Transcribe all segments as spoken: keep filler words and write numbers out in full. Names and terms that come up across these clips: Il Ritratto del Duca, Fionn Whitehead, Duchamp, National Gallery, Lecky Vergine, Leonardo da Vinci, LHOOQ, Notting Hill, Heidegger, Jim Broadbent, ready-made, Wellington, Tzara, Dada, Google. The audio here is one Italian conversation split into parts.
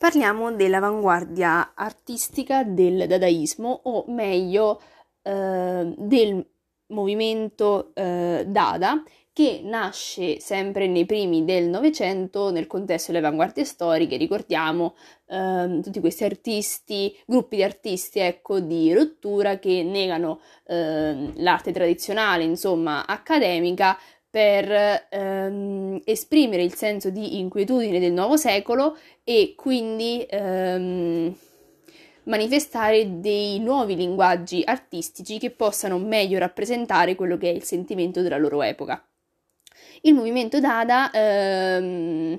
parliamo dell'avanguardia artistica del dadaismo, o meglio eh, del movimento eh, Dada, che nasce sempre nei primi del Novecento nel contesto delle avanguardie storiche. Ricordiamo ehm, tutti questi artisti, gruppi di artisti ecco, di rottura che negano ehm, l'arte tradizionale, insomma, accademica, per ehm, esprimere il senso di inquietudine del nuovo secolo e quindi ehm, manifestare dei nuovi linguaggi artistici che possano meglio rappresentare quello che è il sentimento della loro epoca. Il movimento Dada ehm,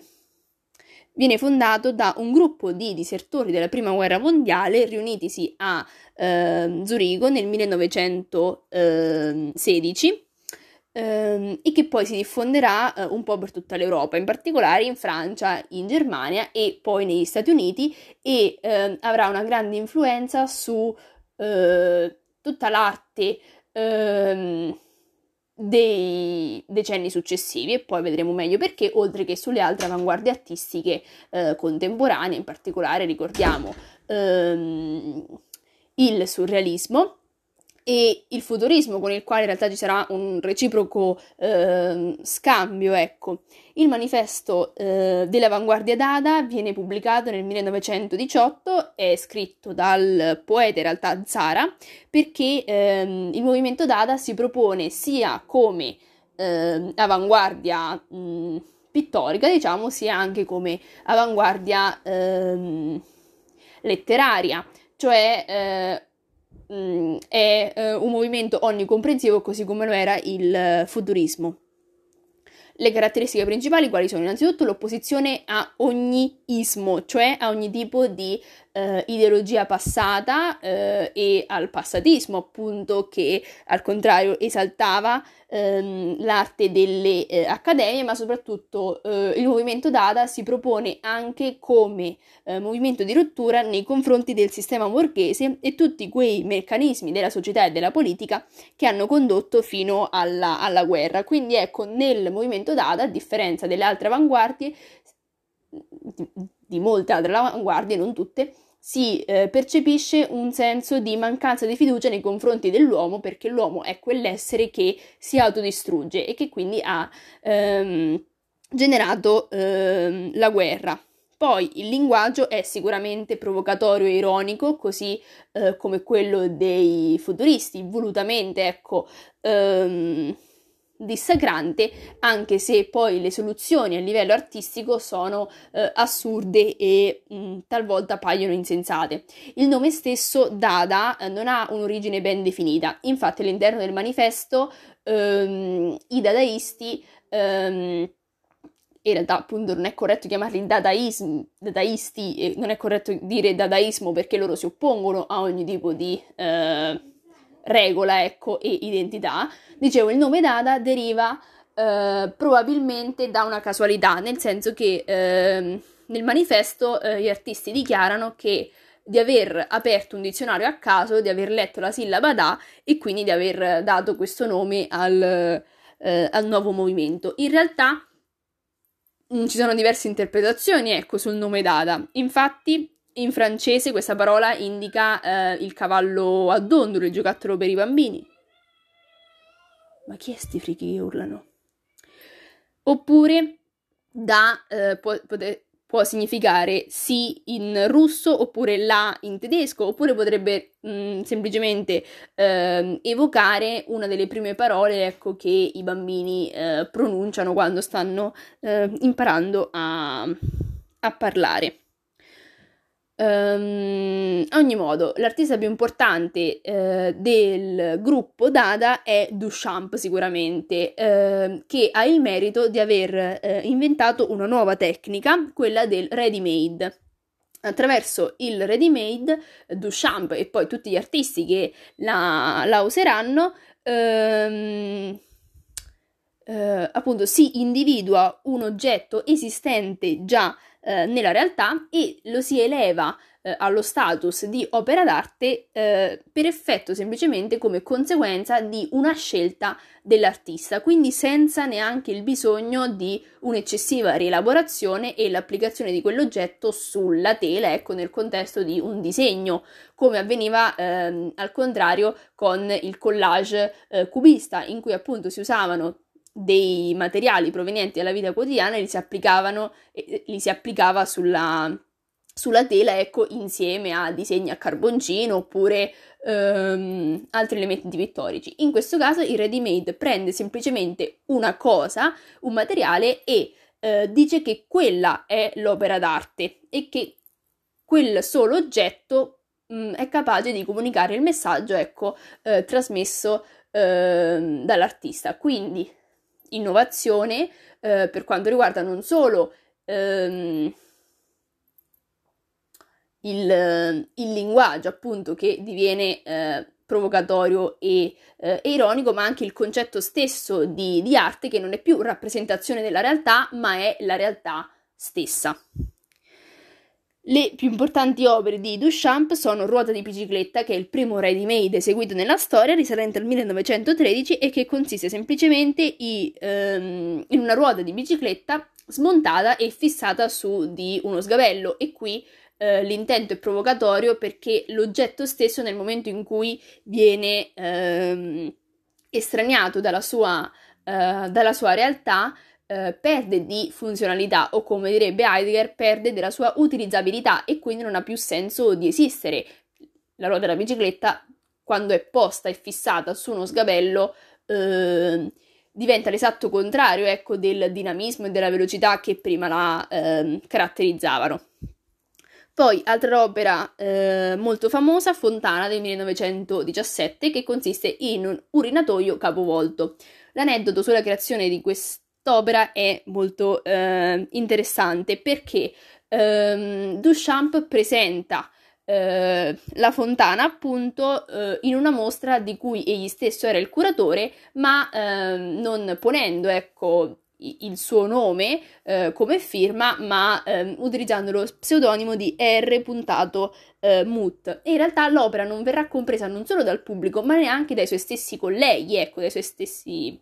viene fondato da un gruppo di disertori della Prima Guerra Mondiale riunitisi a ehm, Zurigo nel millenovecentosedici ehm, e che poi si diffonderà eh, un po' per tutta l'Europa, in particolare in Francia, in Germania e poi negli Stati Uniti, e ehm, avrà una grande influenza su eh, tutta l'arte ehm, dei decenni successivi, e poi vedremo meglio perché, oltre che sulle altre avanguardie artistiche eh, contemporanee. In particolare ricordiamo ehm, il surrealismo e il futurismo, con il quale in realtà ci sarà un reciproco eh, scambio. Ecco. Il manifesto eh, dell'avanguardia Dada viene pubblicato nel millenovecentodiciotto, è scritto dal poeta in realtà Tzara, perché ehm, il movimento Dada si propone sia come eh, avanguardia mh, pittorica, diciamo, sia anche come avanguardia ehm, letteraria, cioè eh, è eh, un movimento onnicomprensivo, così come lo era il eh, futurismo. Le caratteristiche principali quali sono? Innanzitutto l'opposizione a ogni ismo, cioè a ogni tipo di eh, ideologia passata eh, e al passatismo, appunto, che al contrario esaltava ehm, l'arte delle eh, accademie, ma soprattutto eh, il movimento Dada si propone anche come eh, movimento di rottura nei confronti del sistema borghese e tutti quei meccanismi della società e della politica che hanno condotto fino alla, alla guerra. Quindi ecco, nel movimento Dada, a differenza delle altre avanguardie, di, di molte altre avanguardie, non tutte, si eh, percepisce un senso di mancanza di fiducia nei confronti dell'uomo, perché l'uomo è quell'essere che si autodistrugge e che quindi ha ehm, generato ehm, la guerra. Poi il linguaggio è sicuramente provocatorio e ironico, così eh, come quello dei futuristi, volutamente ecco ehm, dissacrante, anche se poi le soluzioni a livello artistico sono eh, assurde e mh, talvolta paiono insensate. Il nome stesso Dada eh, non ha un'origine ben definita, infatti all'interno del manifesto ehm, i dadaisti, ehm, in realtà appunto non è corretto chiamarli dadaism, dadaisti, eh, non è corretto dire dadaismo perché loro si oppongono a ogni tipo di eh, regola ecco e identità. Dicevo, il nome Dada deriva eh, probabilmente da una casualità, nel senso che eh, nel manifesto eh, gli artisti dichiarano che di aver aperto un dizionario a caso, di aver letto la sillaba da e quindi di aver dato questo nome al, eh, al nuovo movimento. In realtà mh, ci sono diverse interpretazioni ecco sul nome Dada. Infatti in francese questa parola indica eh, il cavallo a dondolo, il giocattolo per i bambini. Ma chi è sti frichi che urlano? Oppure da eh, può, pote, può significare sì in russo, oppure la in tedesco, oppure potrebbe mh, semplicemente eh, evocare una delle prime parole ecco, che i bambini eh, pronunciano quando stanno eh, imparando a, a parlare. Um, a ogni modo, l'artista più importante uh, del gruppo Dada è Duchamp, sicuramente, uh, che ha il merito di aver uh, inventato una nuova tecnica, quella del ready-made. Attraverso il ready-made, Duchamp e poi tutti gli artisti che la, la useranno, um, uh, appunto, si individua un oggetto esistente già nella realtà e lo si eleva eh, allo status di opera d'arte eh, per effetto semplicemente come conseguenza di una scelta dell'artista, quindi senza neanche il bisogno di un'eccessiva rielaborazione e l'applicazione di quell'oggetto sulla tela, ecco, nel contesto di un disegno, come avveniva ehm, al contrario con il collage eh, cubista, in cui appunto si usavano dei materiali provenienti dalla vita quotidiana e li si applicavano, eh, li si applicava sulla, sulla tela, ecco, insieme a disegni a carboncino oppure ehm, altri elementi pittorici. In questo caso il ready made prende semplicemente una cosa, un materiale, e eh, dice che quella è l'opera d'arte e che quel solo oggetto mh, è capace di comunicare il messaggio, ecco, eh, trasmesso eh, dall'artista. Quindi innovazione eh, per quanto riguarda non solo ehm, il, il linguaggio, appunto, che diviene eh, provocatorio e, eh, e ironico, ma anche il concetto stesso di, di arte, che non è più rappresentazione della realtà, ma è la realtà stessa. Le più importanti opere di Duchamp sono Ruota di bicicletta, che è il primo ready-made eseguito nella storia, risalente al millenovecentotredici, e che consiste semplicemente i, ehm, in una ruota di bicicletta smontata e fissata su di uno sgabello, e qui eh, l'intento è provocatorio perché l'oggetto stesso, nel momento in cui viene ehm, estraniato dalla sua, eh, dalla sua realtà, perde di funzionalità, o come direbbe Heidegger, perde della sua utilizzabilità, e quindi non ha più senso di esistere. La ruota della bicicletta, quando è posta e fissata su uno sgabello, eh, diventa l'esatto contrario, ecco, del dinamismo e della velocità che prima la eh, caratterizzavano. Poi, altra opera eh, molto famosa, Fontana del millenovecentodiciassette, che consiste in un urinatoio capovolto. L'aneddoto sulla creazione di questo Quest'opera è molto eh, interessante perché ehm, Duchamp presenta eh, la fontana, appunto, eh, in una mostra di cui egli stesso era il curatore, ma ehm, non ponendo, ecco, il suo nome eh, come firma, ma ehm, utilizzando lo pseudonimo di R. Eh, Mut. E in realtà l'opera non verrà compresa non solo dal pubblico, ma neanche dai suoi stessi colleghi, ecco, dai suoi stessi...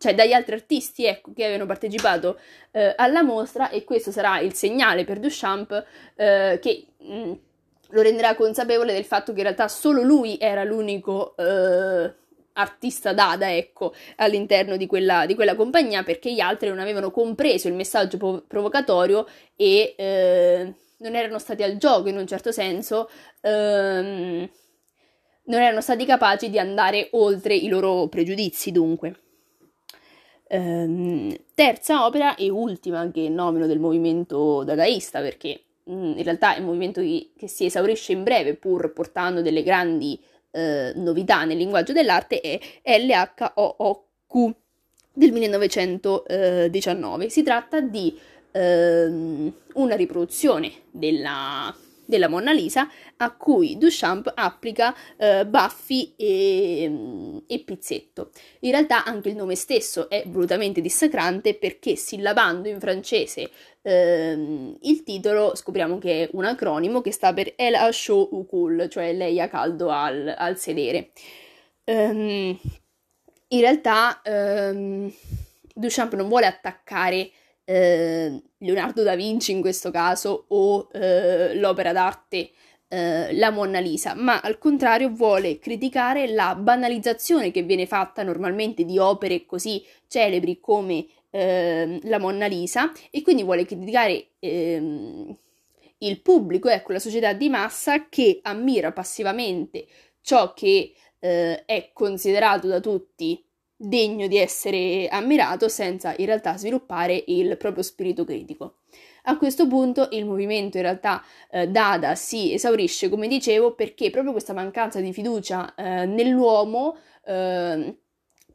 cioè dagli altri artisti, ecco, che avevano partecipato eh, alla mostra, e questo sarà il segnale per Duchamp eh, che mh, lo renderà consapevole del fatto che in realtà solo lui era l'unico eh, artista Dada, ecco, all'interno di quella, di quella compagnia, perché gli altri non avevano compreso il messaggio po- provocatorio e eh, non erano stati al gioco, in un certo senso, ehm, non erano stati capaci di andare oltre i loro pregiudizi, dunque. Um, terza opera e ultima che nomino del movimento dadaista, perché mh, in realtà è un movimento che, che si esaurisce in breve, pur portando delle grandi eh, novità nel linguaggio dell'arte, è L H O O Q del millenovecentodiciannove. Si tratta di ehm, una riproduzione della, della Monna Lisa, a cui Duchamp applica eh, baffi e, e pizzetto. In realtà anche il nome stesso è volutamente dissacrante, perché sillabando in francese ehm, il titolo scopriamo che è un acronimo che sta per Elle à chaud au cul, cioè lei a caldo al, al sedere. Um, in realtà um, Duchamp non vuole attaccare Leonardo da Vinci in questo caso, o eh, l'opera d'arte eh, la Monna Lisa, ma al contrario vuole criticare la banalizzazione che viene fatta normalmente di opere così celebri come eh, la Monna Lisa, e quindi vuole criticare eh, il pubblico, ecco, la società di massa che ammira passivamente ciò che eh, è considerato da tutti degno di essere ammirato, senza in realtà sviluppare il proprio spirito critico. A questo punto il movimento in realtà eh, Dada si esaurisce, come dicevo, perché proprio questa mancanza di fiducia eh, nell'uomo eh,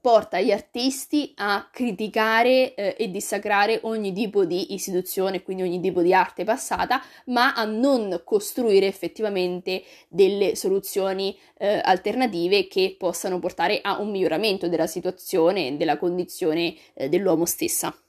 porta gli artisti a criticare eh, e dissacrare ogni tipo di istituzione, quindi ogni tipo di arte passata, ma a non costruire effettivamente delle soluzioni eh, alternative che possano portare a un miglioramento della situazione e della condizione eh, dell'uomo stessa.